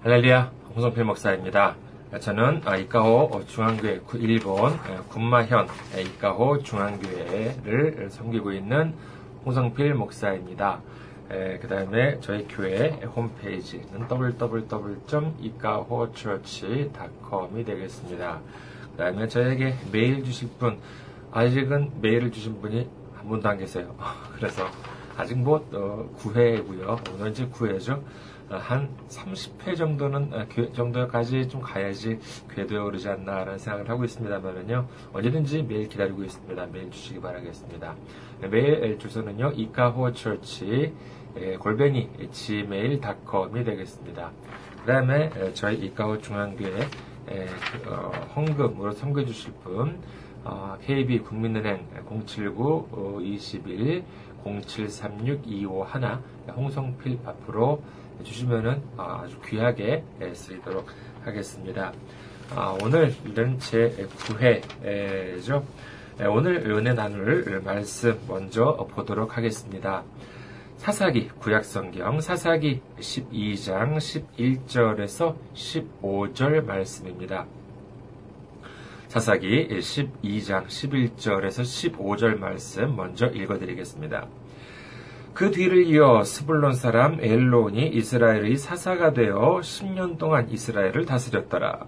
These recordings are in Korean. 할렐루야, 홍성필 목사입니다. 저는 이까호중앙교회 일본 군마현 이까호중앙교회를 섬기고 있는 홍성필 목사입니다. 그 다음에 저희 교회 홈페이지는 www.ikahochurch.com이 되겠습니다. 그 다음에 저에게 메일 주실 분, 아직은 메일을 주신 분이 한 분도 안 계세요. 그래서 아직 뭐 9회고요. 오늘 이제 9회죠. 한 30회 정도까지 좀 가야지 궤도에 오르지 않나라는 생각을 하고 있습니다만은요, 언제든지 메일 기다리고 있습니다. 메일 주시기 바라겠습니다. 메일 주소는요, ikahochurch@gmail.com이 되겠습니다. 그 다음에 저희 이까호 중앙교회 헌금으로 섬겨 주실 분, KB국민은행 079-21-0736251 홍성필 앞으로 주시면은 아주 귀하게 쓰이도록 하겠습니다. 오늘은 제 9회죠. 오늘 은혜 나눌 말씀 먼저 보도록 하겠습니다. 사사기, 구약성경 사사기 12장 11절에서 15절 말씀입니다. 사사기 12장 11절에서 15절 말씀 먼저 읽어드리겠습니다. 그 뒤를 이어 스불론 사람 엘론이 이스라엘의 사사가 되어 10년 동안 이스라엘을 다스렸더라.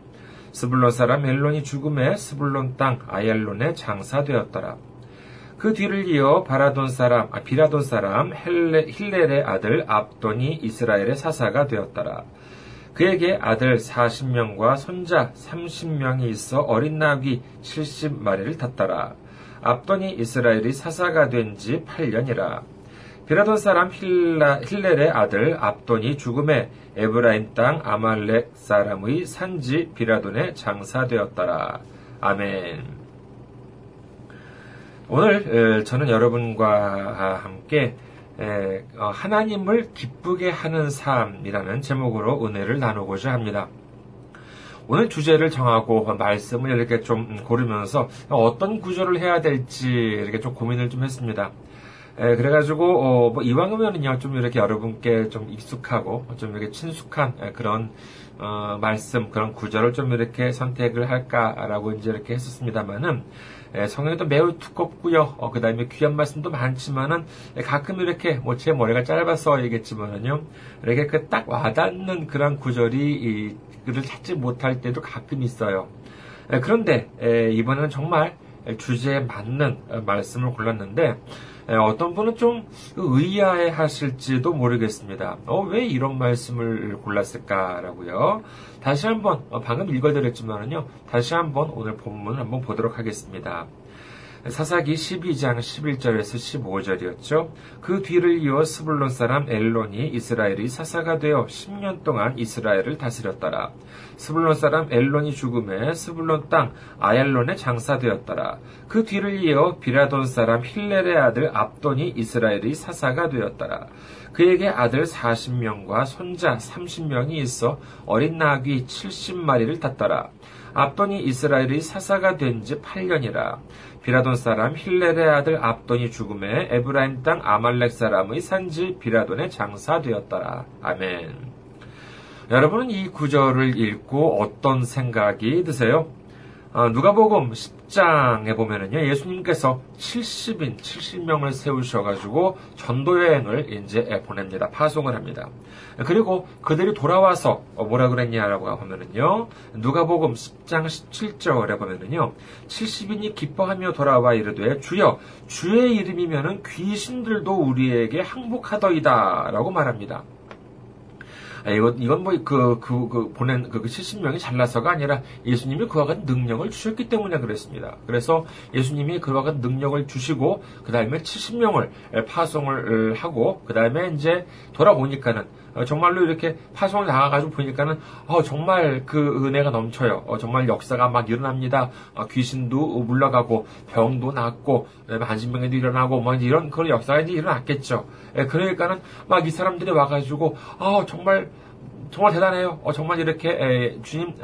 스불론 사람 엘론이 죽음에 스불론 땅 아얄론에 장사되었더라. 그 뒤를 이어 비라돈 사람 힐렐의 아들 압돈이 이스라엘의 사사가 되었더라. 그에게 아들 40명과 손자 30명이 있어 어린 나귀 70마리를 탔더라. 압돈이 이스라엘의 사사가 된 지 8년이라. 비라돈 사람 힐렐의 아들 압돈이 죽음에 에브라임 땅 아말렉 사람의 산지 비라돈에 장사되었더라. 아멘. 오늘 저는 여러분과 함께 하나님을 기쁘게 하는 삶이라는 제목으로 은혜를 나누고자 합니다. 오늘 주제를 정하고 말씀을 이렇게 좀 고르면서 어떤 구절을 해야 될지 이렇게 좀 고민을 좀 했습니다. 그래가지고 뭐 이왕이면은요 좀 이렇게 여러분께 좀 익숙하고 좀 이렇게 친숙한 그런 말씀, 그런 구절을 좀 이렇게 선택을 할까라고 이제 이렇게 했었습니다만은, 성경도 매우 두껍고요. 그 다음에 귀한 말씀도 많지만은 가끔 이렇게 뭐 제 머리가 짧아서이겠지만은요 이렇게 그 딱 와닿는 그런 구절이 그를 찾지 못할 때도 가끔 있어요. 그런데 이번에는 정말 주제에 맞는 말씀을 골랐는데, 어떤 분은 좀 의아해 하실지도 모르겠습니다. 왜 이런 말씀을 골랐을까라고요. 다시 한번, 방금 읽어드렸지만은요, 다시 한번 오늘 본문을 한번 보도록 하겠습니다. 사사기 12장 11절에서 15절이었죠. 그 뒤를 이어 스불론 사람 엘론이 이스라엘의 사사가 되어 10년 동안 이스라엘을 다스렸더라. 스불론 사람 엘론이 죽음에 스불론 땅 아얄론에 장사되었더라. 그 뒤를 이어 비라돈 사람 힐렐의 아들 압돈이 이스라엘의 사사가 되었더라. 그에게 아들 40명과 손자 30명이 있어 어린 나귀 70마리를 탔더라. 압돈이 이스라엘의 사사가 된 지 8년이라. 비라돈 사람 힐렐의 아들 압돈이 죽음에 에브라임 땅 아말렉 사람의 산지 비라돈에 장사되었더라. 아멘. 여러분은 이 구절을 읽고 어떤 생각이 드세요? 누가복음 10장에 보면은요, 예수님께서 70명을 세우셔가지고 전도여행을 이제 보냅니다. 파송을 합니다. 그리고 그들이 돌아와서 뭐라 그랬냐라고 하면은요, 누가복음 10장 17절에 보면은요, 70인이 기뻐하며 돌아와 이르되 주여, 주의 이름이면은 귀신들도 우리에게 항복하더이다 라고 말합니다. 이건 뭐, 보낸 70명이 잘나서가 아니라 예수님이 그와 같은 능력을 주셨기 때문에 그랬습니다. 그래서 예수님이 그와 같은 능력을 주시고, 그 다음에 70명을 파송을 하고, 그 다음에 이제 돌아보니까는, 정말로 이렇게 파송을 나가가지고 보니까는, 정말 그 은혜가 넘쳐요. 정말 역사가 막 일어납니다. 귀신도 물러가고, 병도 낫고, 반신병에도 일어나고, 뭐 이런 그런 역사가 이제 일어났겠죠. 그러니까는 막 이 사람들이 와가지고, 정말 정말 대단해요. 정말 이렇게 주님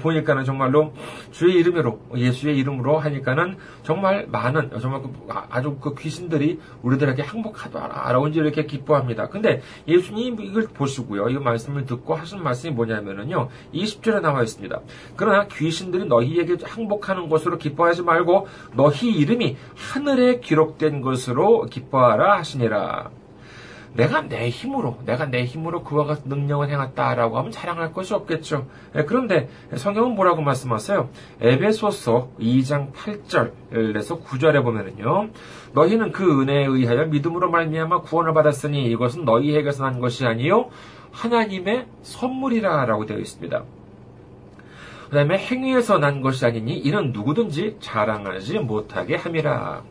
보니까는 정말로 주의 이름으로 예수의 이름으로 하니까는 정말 많은 정말 아주 그 귀신들이 우리들에게 항복하더라 라고 이제 이렇게 기뻐합니다. 근데 예수님 이걸 보시고요. 이 말씀을 듣고 하신 말씀이 뭐냐면은요. 20절에 나와 있습니다. 그러나 귀신들이 너희에게 항복하는 것으로 기뻐하지 말고 너희 이름이 하늘에 기록된 것으로 기뻐하라 하시니라. 내가 내 힘으로 그와 같은 능력을 행했다라고 하면 자랑할 것이 없겠죠. 그런데 성경은 뭐라고 말씀하세요? 에베소서 2장 8절에서 9절에 보면은요. 너희는 그 은혜에 의하여 믿음으로 말미암아 구원을 받았으니 이것은 너희에게서 난 것이 아니요 하나님의 선물이라라고 되어 있습니다. 그 다음에 행위에서 난 것이 아니니 이는 누구든지 자랑하지 못하게 함이라.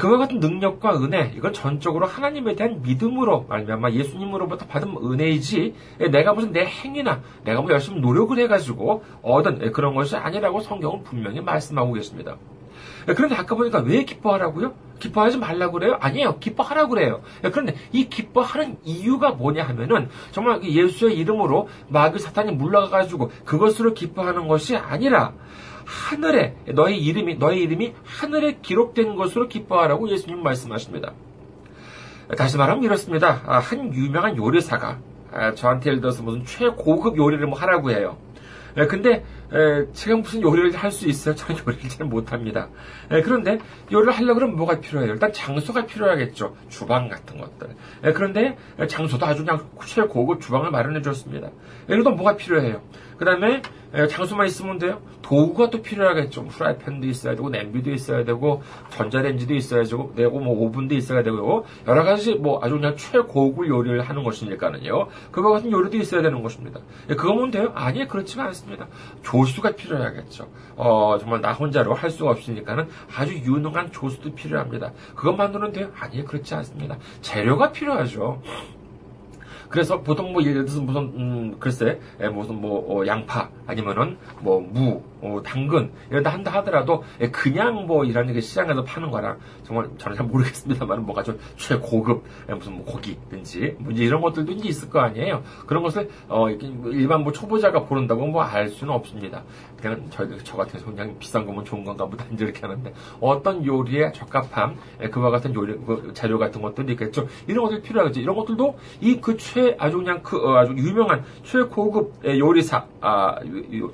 그와 같은 능력과 은혜, 이건 전적으로 하나님에 대한 믿음으로 말미암아 예수님으로부터 받은 은혜이지 내가 무슨 내 행위나 내가 뭐 열심히 노력을 해가지고 얻은 그런 것이 아니라고 성경은 분명히 말씀하고 계십니다. 그런데 아까 보니까 왜 기뻐하라고요? 기뻐하지 말라고 그래요? 아니에요. 기뻐하라고 그래요. 그런데 이 기뻐하는 이유가 뭐냐 하면은 정말 예수의 이름으로 마귀 사탄이 물러가가지고 그것으로 기뻐하는 것이 아니라 하늘에 너희 이름이 하늘에 기록된 것으로 기뻐하라고 예수님 말씀하십니다. 다시 말하면 이렇습니다. 한 유명한 요리사가 저한테 예를 들어서 무슨 최고급 요리를 뭐 하라고 해요. 근데 제가 무슨 요리를 할 수 있어요? 저는 요리를 잘 못합니다. 그런데 요리를 하려고 그러면 뭐가 필요해요? 일단 장소가 필요하겠죠. 주방 같은 것들. 그런데 장소도 아주 그냥 최고급 주방을 마련해 줬습니다. 그래도 뭐가 필요해요? 그 다음에 장소만 있으면 돼요. 도구가 또 필요하겠죠. 프라이팬도 있어야 되고 냄비도 있어야 되고 전자레인지도 있어야 되고 뭐 오븐도 있어야 되고 여러 가지 뭐 아주 그냥 최고급 요리를 하는 것이니까는요. 그거 같은 요리도 있어야 되는 것입니다. 그거면 돼요? 아니에요. 그렇지가 않습니다. 조수가 필요하겠죠. 정말 나 혼자로 할 수가 없으니까는 아주 유능한 조수도 필요합니다. 그것만으로는 돼요? 아니에요. 그렇지 않습니다. 재료가 필요하죠. 그래서 보통 뭐 예를 들어서 무슨 글쎄 무슨 뭐 양파 아니면은 뭐 무, 당근 이런다 한다 하더라도 그냥 뭐 이런 게 시장에서 파는 거랑 정말 저는 잘 모르겠습니다만 뭐가 좀 최고급 무슨 뭐 고기든지 뭐 이런 것들도 이제 있을 거 아니에요. 그런 것을 일반 뭐 초보자가 보는다고 뭐 알 수는 없습니다. 그냥 저 같은 경우 그냥 비싼 거면 좋은 건가 보다 이렇게 하는데 어떤 요리에 적합한 그와 같은 요리 자료 같은 것들도 있겠죠. 이런 것들 필요하겠죠. 이런 것들도 이 그 아주 그냥 아주 유명한 최고급 요리사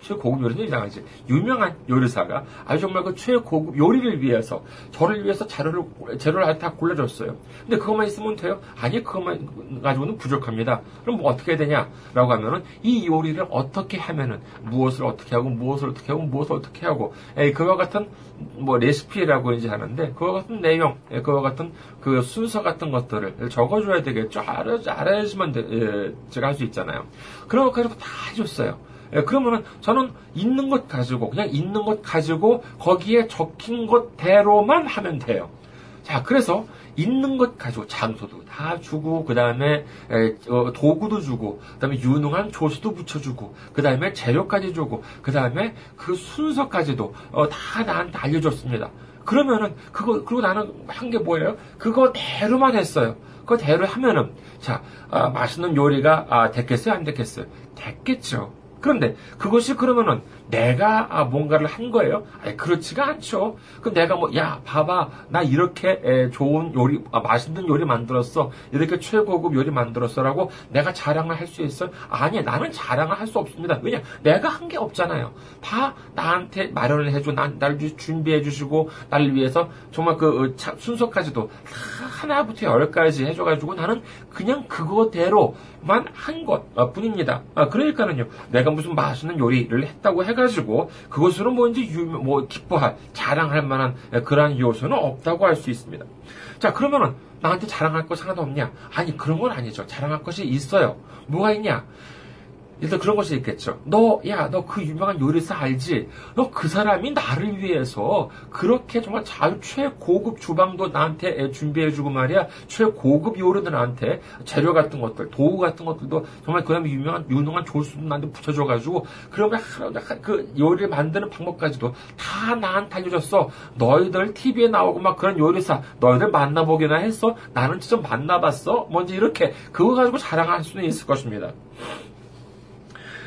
최고급 요리는 이상하지 유명한 요리사가 아주 정말 그 최고급 요리를 위해서 저를 위해서 재료를 다 골라줬어요. 근데 그것만 있으면 돼요? 아니 그것만 가지고는 부족합니다. 그럼 뭐 어떻게 해야 되냐라고 하면은 이 요리를 어떻게 하면은 무엇을 어떻게 하고 무엇을 어떻게 하고 그와 같은 뭐 레시피라고 이제 하는데 그와 같은 내용 그와 같은 그 순서 같은 것들을 적어줘야 되겠죠. 알아야지만 제가 할 수 있잖아요. 그런 것까지도 다 해줬어요. 그러면은 저는 있는 것 가지고 거기에 적힌 것대로만 하면 돼요. 자, 그래서 있는 것 가지고 장소도 다 주고 그 다음에 도구도 주고 그 다음에 유능한 조수도 붙여주고 그 다음에 재료까지 주고 그 다음에 그 순서까지도 다 나한테 알려줬습니다. 그러면은 그리고 나는 한 게 뭐예요? 그거대로만 했어요. 그거대로 하면은 자 맛있는 요리가 됐겠어요? 안 됐겠어요? 됐겠죠. 그런데 그것이 그러면은 내가 뭔가를 한 거예요? 아니 그렇지가 않죠. 그럼 내가 뭐 야 봐봐 나 이렇게 좋은 요리 맛있는 요리 만들었어 이렇게 최고급 요리 만들었어라고 내가 자랑을 할 수 있어요? 아니 나는 자랑을 할 수 없습니다. 왜냐 내가 한 게 없잖아요. 다 나한테 마련을 해주고 나를 준비해 주시고 나를 위해서 정말 그 순서까지도 다 하나부터 열까지 해줘가지고 나는 그냥 그거대로만 한 것 뿐입니다. 그러니까는요 내가 무슨 맛있는 요리를 했다고 해가지고 그것으로 뭔지 기뻐할 자랑할 만한 그러한 요소는 없다고 할 수 있습니다. 자 그러면은 나한테 자랑할 것 하나도 없냐? 아니 그런 건 아니죠. 자랑할 것이 있어요. 뭐가 있냐? 일단 그런 것이 있겠죠. 너 그 유명한 요리사 알지? 너 그 사람이 나를 위해서 그렇게 정말 최고급 주방도 나한테 준비해주고 말이야. 최고급 요리도 나한테 재료 같은 것들, 도구 같은 것들도 정말 그 다음에 유능한 조수도 나한테 붙여줘가지고 그러면 그 요리를 만드는 방법까지도 다 나한테 알려줬어. 너희들 TV에 나오고 막 그런 요리사, 너희들 만나보기나 했어? 나는 직접 만나봤어? 뭔지 이렇게 그거 가지고 자랑할 수는 있을 것입니다.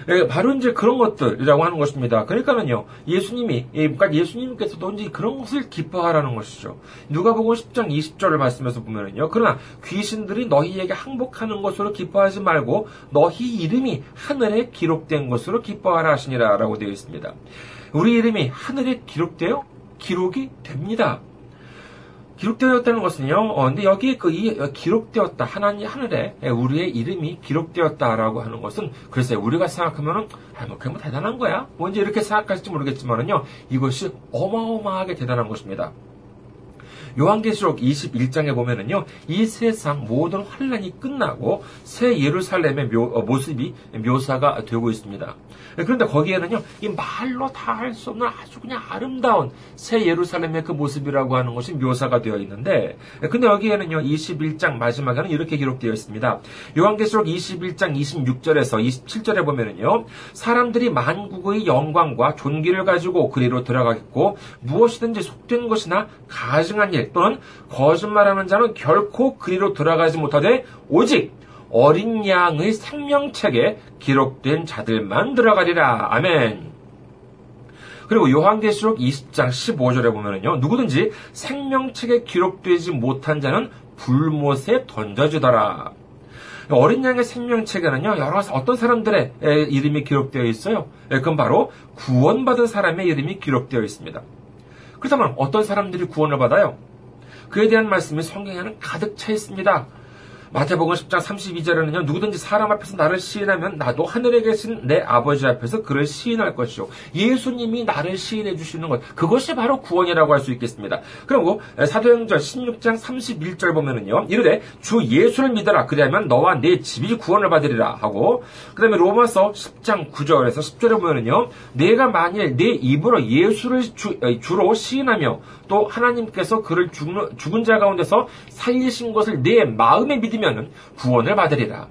예, 바로 이제 그런 것들이라고 하는 것입니다. 그러니까는요, 예수님께서도 이제 그런 것을 기뻐하라는 것이죠. 누가복음 10장 20절을 말씀해서 보면은요, 그러나 귀신들이 너희에게 항복하는 것으로 기뻐하지 말고 너희 이름이 하늘에 기록된 것으로 기뻐하라 하시니라라고 되어 있습니다. 우리 이름이 하늘에 기록되어 기록이 됩니다. 기록되었다는 것은요, 근데 여기에 기록되었다, 하나님 하늘에 우리의 이름이 기록되었다라고 하는 것은, 글쎄요, 우리가 생각하면은, 그게 대단한 거야? 뭔지 이렇게 생각하실지 모르겠지만은요, 이것이 어마어마하게 대단한 것입니다. 요한계시록 21장에 보면은요, 이 세상 모든 환난이 끝나고 새 예루살렘의 모습이 묘사가 되고 있습니다. 그런데 거기에는요, 이 말로 다 할 수 없는 아주 그냥 아름다운 새 예루살렘의 그 모습이라고 하는 것이 묘사가 되어 있는데, 근데 여기에는요, 21장 마지막에는 이렇게 기록되어 있습니다. 요한계시록 21장 26절에서 27절에 보면은요, 사람들이 만국의 영광과 존귀를 가지고 그리로 들어가겠고, 무엇이든지 속된 것이나 가증한 일 또는 거짓말하는 자는 결코 그리로 들어가지 못하되, 오직 어린 양의 생명책에 기록된 자들만 들어가리라. 아멘. 그리고 요한계시록 20장 15절에 보면은요, 누구든지 생명책에 기록되지 못한 자는 불못에 던져주더라. 어린 양의 생명책에는요, 여러 어떤 사람들의 이름이 기록되어 있어요. 그건 바로 구원받은 사람의 이름이 기록되어 있습니다. 그렇다면 어떤 사람들이 구원을 받아요? 그에 대한 말씀이 성경에는 가득 차 있습니다. 마태복음 10장 32절에는요, 누구든지 사람 앞에서 나를 시인하면 나도 하늘에 계신 내 아버지 앞에서 그를 시인할 것이요. 예수님이 나를 시인해 주시는 것, 그것이 바로 구원이라고 할 수 있겠습니다. 그리고 사도행전 16장 31절 보면은요, 이르되 주 예수를 믿어라. 그리하면 너와 내 집이 구원을 받으리라 하고, 그 다음에 로마서 10장 9절에서 10절에 보면은요, 내가 만일 내 입으로 예수를 주로 시인하며 또 하나님께서 그를 죽은 자 가운데서 살리신 것을 내 마음에 믿으면 구원을 받으리라.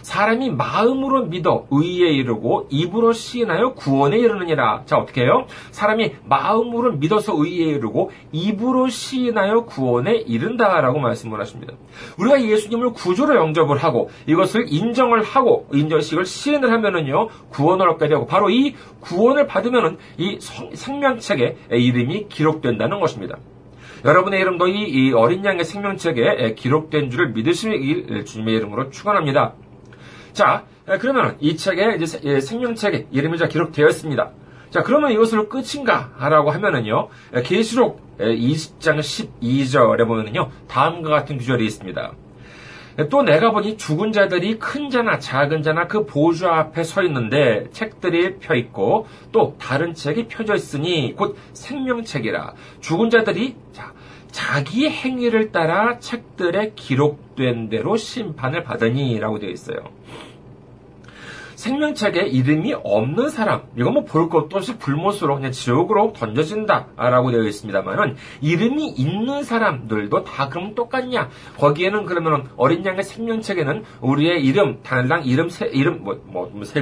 사람이 마음으로 믿어 의에 이르고 입으로 시인하여 구원에 이르느니라. 자, 어떻게 해요? 사람이 마음으로 믿어서 의에 이르고 입으로 시인하여 구원에 이른다라고 말씀을 하십니다. 우리가 예수님을 구주로 영접을 하고 이것을 인정을 하고 인정식을 시인을 하면은요, 구원을 얻게 되고, 바로 이 구원을 받으면은 이 생명책에 이름이 기록된다는 것입니다. 여러분의 이름도 이 어린 양의 생명책에 기록된 줄을 믿으시길 주님의 이름으로 축원합니다. 자, 그러면 이 책에 이제 생명책에 이름이 기록되었습니다. 자, 그러면 이것으로 끝인가? 라고 하면은요, 계시록 20장 12절에 보면은요, 다음과 같은 구절이 있습니다. 또 내가 보니 죽은 자들이 큰 자나 작은 자나 그 보좌 앞에 서 있는데 책들이 펴 있고 또 다른 책이 펴져 있으니 곧 생명책이라. 죽은 자들이 자기의 행위를 따라 책들에 기록된 대로 심판을 받으니라고 되어 있어요. 생명책에 이름이 없는 사람, 이건 볼 것도 없이 불못으로 그냥 지옥으로 던져진다라고 되어 있습니다만은, 이름이 있는 사람들도 다 그럼 똑같냐? 거기에는 그러면은 어린 양의 생명책에는 우리의 이름, 달랑 이름, 세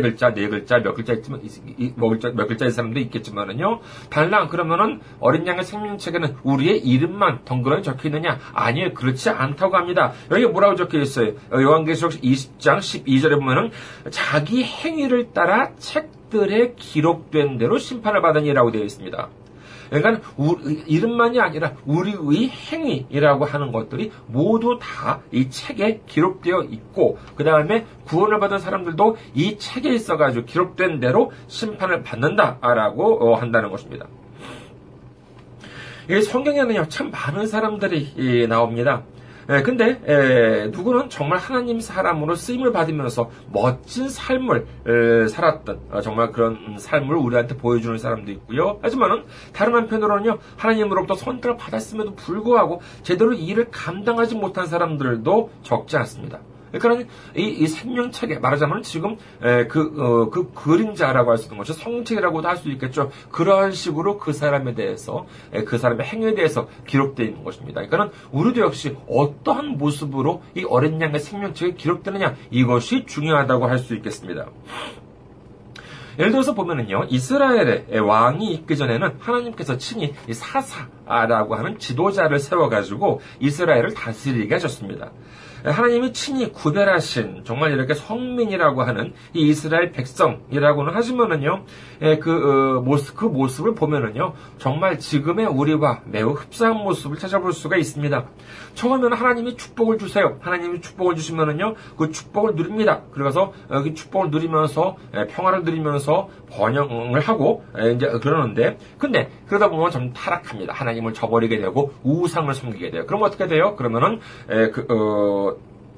글자, 네 글자, 몇 글자 있지만, 몇 글자인 사람도 있겠지만은요, 달랑 그러면은 어린 양의 생명책에는 우리의 이름만 덩그러니 적혀 있느냐? 아니에요, 그렇지 않다고 합니다. 여기 뭐라고 적혀 있어요? 요한계시록 20장 12절에 보면은 자기 행위를 따라 책들에 기록된 대로 심판을 받으니라고 되어 있습니다. 그러니까 이름만이 아니라 우리의 행위라고 하는 것들이 모두 다 이 책에 기록되어 있고, 그 다음에 구원을 받은 사람들도 이 책에 있어가지고 기록된 대로 심판을 받는다라고 한다는 것입니다. 이 성경에는요, 참 많은 사람들이 나옵니다. 근데 누구는 정말 하나님 사람으로 쓰임을 받으면서 멋진 삶을 살았던 정말 그런 삶을 우리한테 보여주는 사람도 있고요. 하지만은 다른 한편으로는요, 하나님으로부터 선택을 받았음에도 불구하고 제대로 이 일을 감당하지 못한 사람들도 적지 않습니다. 그러니까 이 생명책에 말하자면 지금 그 그림자라고 할 수 있는 것이 성책이라고도 할 수 있겠죠. 그러한 식으로 그 사람에 대해서 그 사람의 행위에 대해서 기록되어 있는 것입니다. 그러니까 우리도 역시 어떠한 모습으로 이 어린 양의 생명책에 기록되느냐 이것이 중요하다고 할 수 있겠습니다. 예를 들어서 보면은요, 이스라엘의 왕이 있기 전에는 하나님께서 친히 사사라고 하는 지도자를 세워가지고 이스라엘을 다스리게 하셨습니다. 하나님이 친히 구별하신 정말 이렇게 성민이라고 하는 이 이스라엘 백성이라고는 하지만은요, 그 모습을 보면은요, 정말 지금의 우리와 매우 흡사한 모습을 찾아볼 수가 있습니다. 처음에는 하나님이 축복을 주세요. 하나님이 축복을 주시면은요, 그 축복을 누립니다. 그래서 그 축복을 누리면서 평화를 누리면서 번영을 하고 이제 그러는데, 근데 그러다 보면 좀 타락합니다. 하나님을 저버리게 되고 우상을 섬기게 돼요. 그럼 어떻게 돼요? 그러면은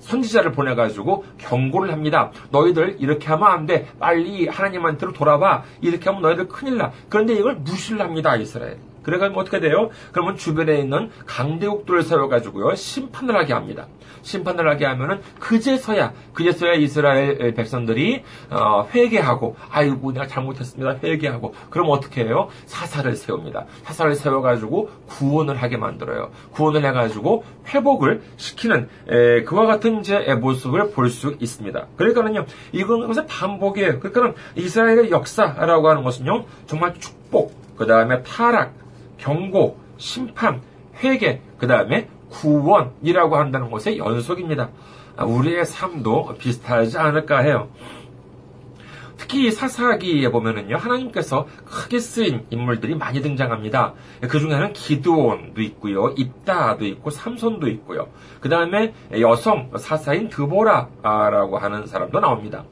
선지자를 보내가지고 경고를 합니다. 너희들 이렇게 하면 안 돼. 빨리 하나님한테로 돌아와. 이렇게 하면 너희들 큰일 나. 그런데 이걸 무시를 합니다, 이스라엘. 그러면 어떻게 돼요? 그러면 주변에 있는 강대국들을 세워가지고요, 심판을 하게 합니다. 심판을 하게 하면은 그제서야 이스라엘 백성들이 회개하고, 아이고 내가 잘못했습니다. 회개하고, 그럼 어떻게 해요? 사사를 세웁니다. 사사를 세워가지고 구원을 하게 만들어요. 구원을 해가지고 회복을 시키는 그와 같은 제 모습을 볼 수 있습니다. 그러니까는요, 이건 반복이에요. 그러니까는 이스라엘의 역사라고 하는 것은요, 정말 축복, 그 다음에 타락, 경고, 심판, 회개, 그 다음에 구원이라고 한다는 것의 연속입니다. 우리의 삶도 비슷하지 않을까 해요. 특히 사사기에 보면은요, 하나님께서 크게 쓰인 인물들이 많이 등장합니다. 그 중에는 기드온도 있고요, 입다도 있고, 삼손도 있고요. 그 다음에 여성 사사인 드보라라고 하는 사람도 나옵니다.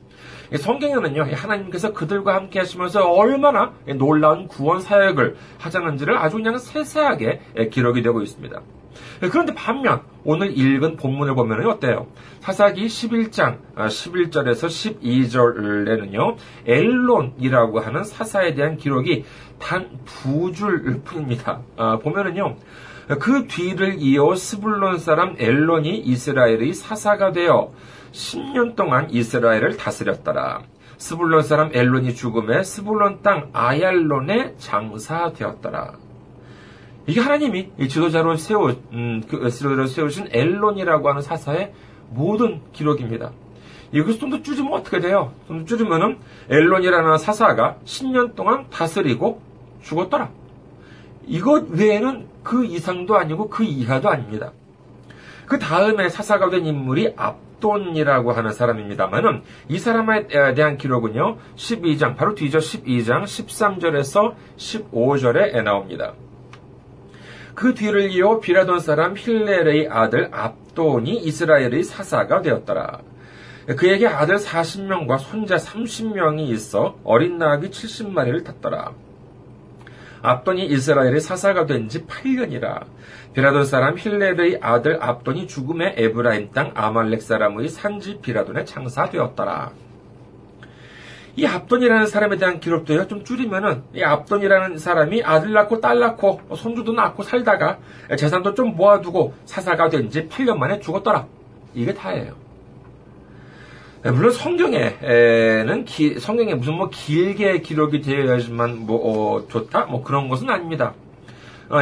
성경에는요, 하나님께서 그들과 함께 하시면서 얼마나 놀라운 구원 사역을 하자는지를 아주 그냥 세세하게 기록이 되고 있습니다. 그런데 반면 오늘 읽은 본문을 보면 어때요? 사사기 11장 11절에서 12절에는요, 엘론이라고 하는 사사에 대한 기록이 단 두 줄뿐입니다. 보면은요, 그 뒤를 이어 스불론 사람 엘론이 이스라엘의 사사가 되어 10년 동안 이스라엘을 다스렸더라. 스불론 사람 엘론이 죽음에 스불론 땅 아얄론에 장사되었더라. 이게 하나님이 지도자로 세우신 엘론이라고 하는 사사의 모든 기록입니다. 이것을 좀 더 줄이면 어떻게 돼요? 좀 더 줄이면은 엘론이라는 사사가 10년 동안 다스리고 죽었더라. 이것 외에는 그 이상도 아니고 그 이하도 아닙니다. 그 다음에 사사가 된 인물이 압돈이라고 하는 사람입니다만은 이 사람에 대한 기록은요, 12장, 바로 뒤죠. 12장 13절에서 15절에 나옵니다. 그 뒤를 이어 비라돈 사람 힐렐의 아들 압돈이 이스라엘의 사사가 되었더라. 그에게 아들 40명과 손자 30명이 있어 어린 나귀 70마리를 탔더라. 압돈이 이스라엘의 사사가 된 지 8년이라. 비라돈 사람 힐렐의 아들 압돈이 죽음에 에브라임 땅 아말렉 사람의 산지 비라돈에 장사되었더라. 이 압돈이라는 사람에 대한 기록도요, 좀 줄이면은, 이 압돈이라는 사람이 아들 낳고 딸 낳고 손주도 낳고 살다가 재산도 좀 모아두고 사사가 된 지 8년 만에 죽었더라. 이게 다예요. 물론 성경에 무슨 길게 기록이 되어야지만 좋다? 그런 것은 아닙니다.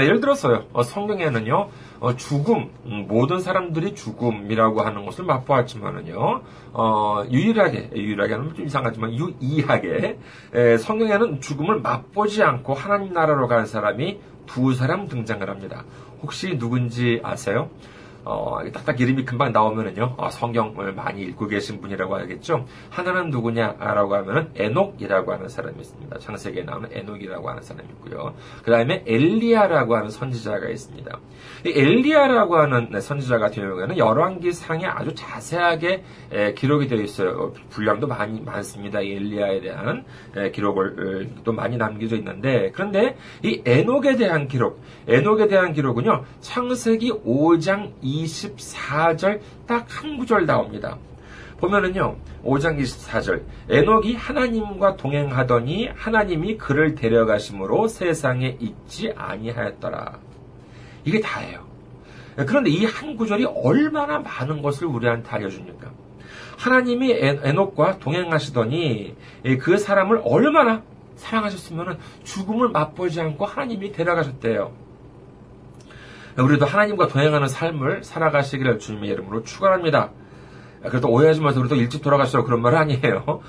예를 들어서요, 성경에는요, 죽음, 모든 사람들이 죽음이라고 하는 것을 맛보았지만은요, 유일하게 하면 좀 이상하지만, 유이하게, 성경에는 죽음을 맛보지 않고 하나님 나라로 간 사람이 두 사람 등장을 합니다. 혹시 누군지 아세요? 딱딱 이름이 금방 나오면은요, 성경을 많이 읽고 계신 분이라고 하겠죠? 하나는 누구냐라고 하면은, 에녹이라고 하는 사람이 있습니다. 창세기에 나오는 에녹이라고 하는 사람이 있고요. 그 다음에 엘리야라고 하는 선지자가 있습니다. 이 엘리야라고 하는 선지자가 같은 경우에는 열왕기상에 아주 자세하게 기록이 되어 있어요. 분량도 많습니다. 이 엘리야에 대한 기록을 또 많이 남겨져 있는데, 그런데 이 에녹에 대한 기록은요, 창세기 5장 24절 딱 한 구절 나옵니다. 보면은요, 5장 24절, 에녹이 하나님과 동행하더니 하나님이 그를 데려가심으로 세상에 있지 아니하였더라. 이게 다예요. 그런데 이 한 구절이 얼마나 많은 것을 우리한테 알려줍니까? 하나님이 에녹과 동행하시더니 그 사람을 얼마나 사랑하셨으면 죽음을 맛보지 않고 하나님이 데려가셨대요. 우리도 하나님과 동행하는 삶을 살아가시기를 주님의 이름으로 축원합니다. 그래도 오해하지 마세요. 우리도 일찍 돌아가시라고 그런 말은 아니에요.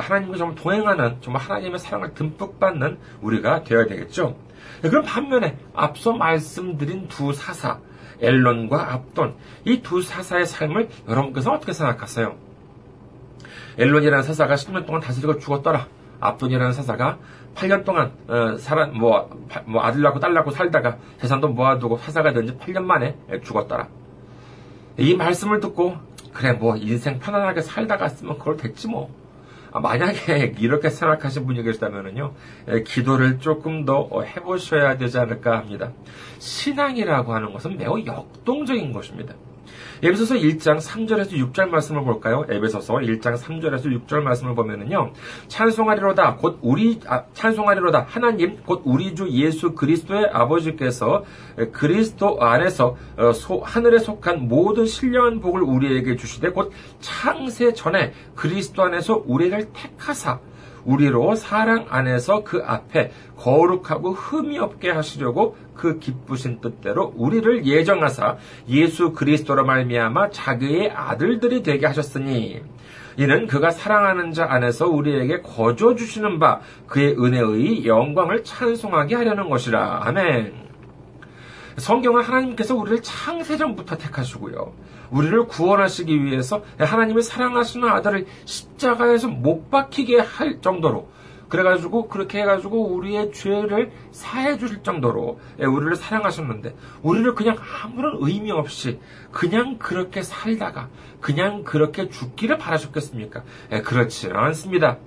하나님과 정말 동행하는, 정말 하나님의 사랑을 듬뿍 받는 우리가 되어야 되겠죠. 그럼 반면에 앞서 말씀드린 두 사사, 앨론과 압돈, 이 두 사사의 삶을 여러분께서 어떻게 생각하세요? 앨론이라는 사사가 10년 동안 다스리고 죽었더라. 압돈이라는 사사가 8년 동안 아들 낳고 딸 낳고 살다가 재산도 모아두고 사사가 된 지 8년 만에 죽었더라. 이 말씀을 듣고 그래 인생 편안하게 살다가 쓰면 그걸 됐지 뭐. 만약에 이렇게 생각하신 분이 계시다면요, 기도를 조금 더 해보셔야 되지 않을까 합니다. 신앙이라고 하는 것은 매우 역동적인 것입니다. 에베소서 1장 3절에서 6절 말씀을 볼까요? 에베소서 1장 3절에서 6절 말씀을 보면은요, 찬송하리로다 하나님 곧 우리 주 예수 그리스도의 아버지께서 그리스도 안에서 하늘에 속한 모든 신령한 복을 우리에게 주시되 곧 창세 전에 그리스도 안에서 우리를 택하사 우리로 사랑 안에서 그 앞에 거룩하고 흠이 없게 하시려고 그 기쁘신 뜻대로 우리를 예정하사 예수 그리스도로 말미암아 자기의 아들들이 되게 하셨으니 이는 그가 사랑하는 자 안에서 우리에게 거저 주시는 바 그의 은혜의 영광을 찬송하게 하려는 것이라. 아멘. 성경은 하나님께서 우리를 창세전부터 택하시고요, 우리를 구원하시기 위해서 하나님이 사랑하시는 아들을 십자가에서 못 박히게 할 정도로, 그래가지고 그렇게 해가지고 우리의 죄를 사해 주실 정도로 우리를 사랑하셨는데, 우리를 그냥 아무런 의미 없이 그냥 그렇게 살다가 그냥 그렇게 죽기를 바라셨겠습니까? 그렇지 않습니다.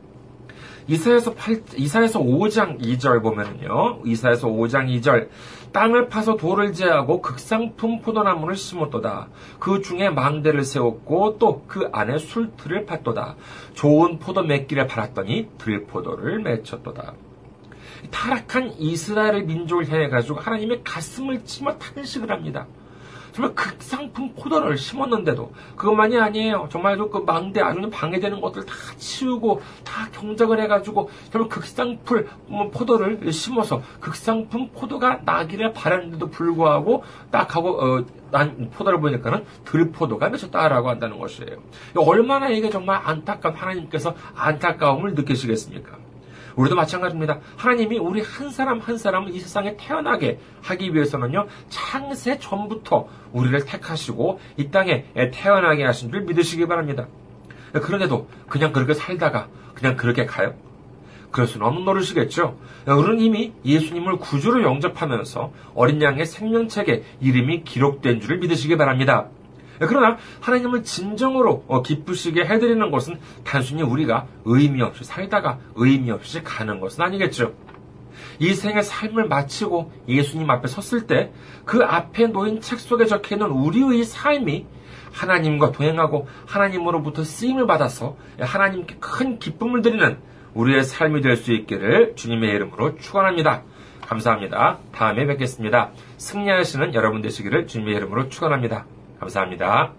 이사야서 5장 2절 보면요, 이사야서 5장 2절, 땅을 파서 돌을 제하고 극상품 포도나무를 심었도다. 그 중에 망대를 세웠고 또 그 안에 술틀을 팠도다. 좋은 포도 맺기를 바랐더니 들포도를 맺혔도다. 타락한 이스라엘 민족을 향해 가지고 하나님의 가슴을 치며 탄식을 합니다. 정말 극상품 포도를 심었는데도 그것만이 아니에요. 정말 그 망대 아니면 방해되는 것들 다 치우고 다 경작을 해가지고 정말 극상품 포도를 심어서 극상품 포도가 나기를 바랐는데도 불구하고 난 포도를 보니까는 들포도가 맺혔다라고 한다는 것이에요. 얼마나 이게 정말 하나님께서 안타까움을 느끼시겠습니까? 우리도 마찬가지입니다. 하나님이 우리 한 사람 한 사람을 이 세상에 태어나게 하기 위해서는요, 창세 전부터 우리를 택하시고 이 땅에 태어나게 하신 줄 믿으시기 바랍니다. 그런데도 그냥 그렇게 살다가 그냥 그렇게 가요? 그럴 수는 없는 노릇이겠죠. 우리는 이미 예수님을 구주로 영접하면서 어린 양의 생명책에 이름이 기록된 줄을 믿으시기 바랍니다. 그러나 하나님을 진정으로 기쁘시게 해드리는 것은 단순히 우리가 의미 없이 살다가 의미 없이 가는 것은 아니겠죠. 이 생의 삶을 마치고 예수님 앞에 섰을 때 그 앞에 놓인 책 속에 적혀있는 우리의 삶이 하나님과 동행하고 하나님으로부터 쓰임을 받아서 하나님께 큰 기쁨을 드리는 우리의 삶이 될 수 있기를 주님의 이름으로 축원합니다. 감사합니다. 다음에 뵙겠습니다. 승리하시는 여러분 되시기를 주님의 이름으로 축원합니다. 감사합니다.